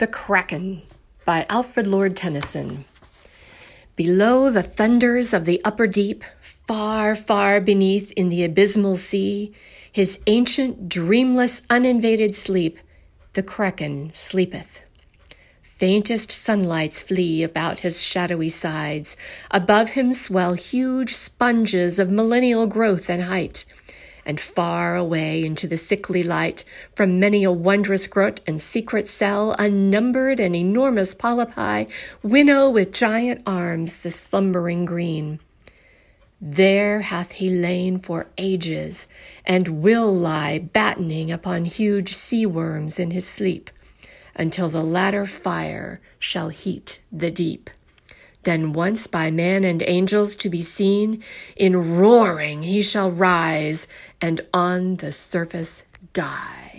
The Kraken by Alfred Lord Tennyson. Below the thunders of the upper deep, far, far beneath in the abysmal sea, his ancient, dreamless, uninvaded sleep, the Kraken sleepeth. Faintest sunlights flee about his shadowy sides. Above him swell huge sponges of millennial growth and height. And far away into the sickly light, from many a wondrous grot and secret cell, unnumbered and enormous polypi winnow with giant arms the slumbering green. There hath he lain for ages, and will lie battening upon huge sea-worms in his sleep, until the latter fire shall heat the deep. Then once by man and angels to be seen, in roaring he shall rise, and on the surface die.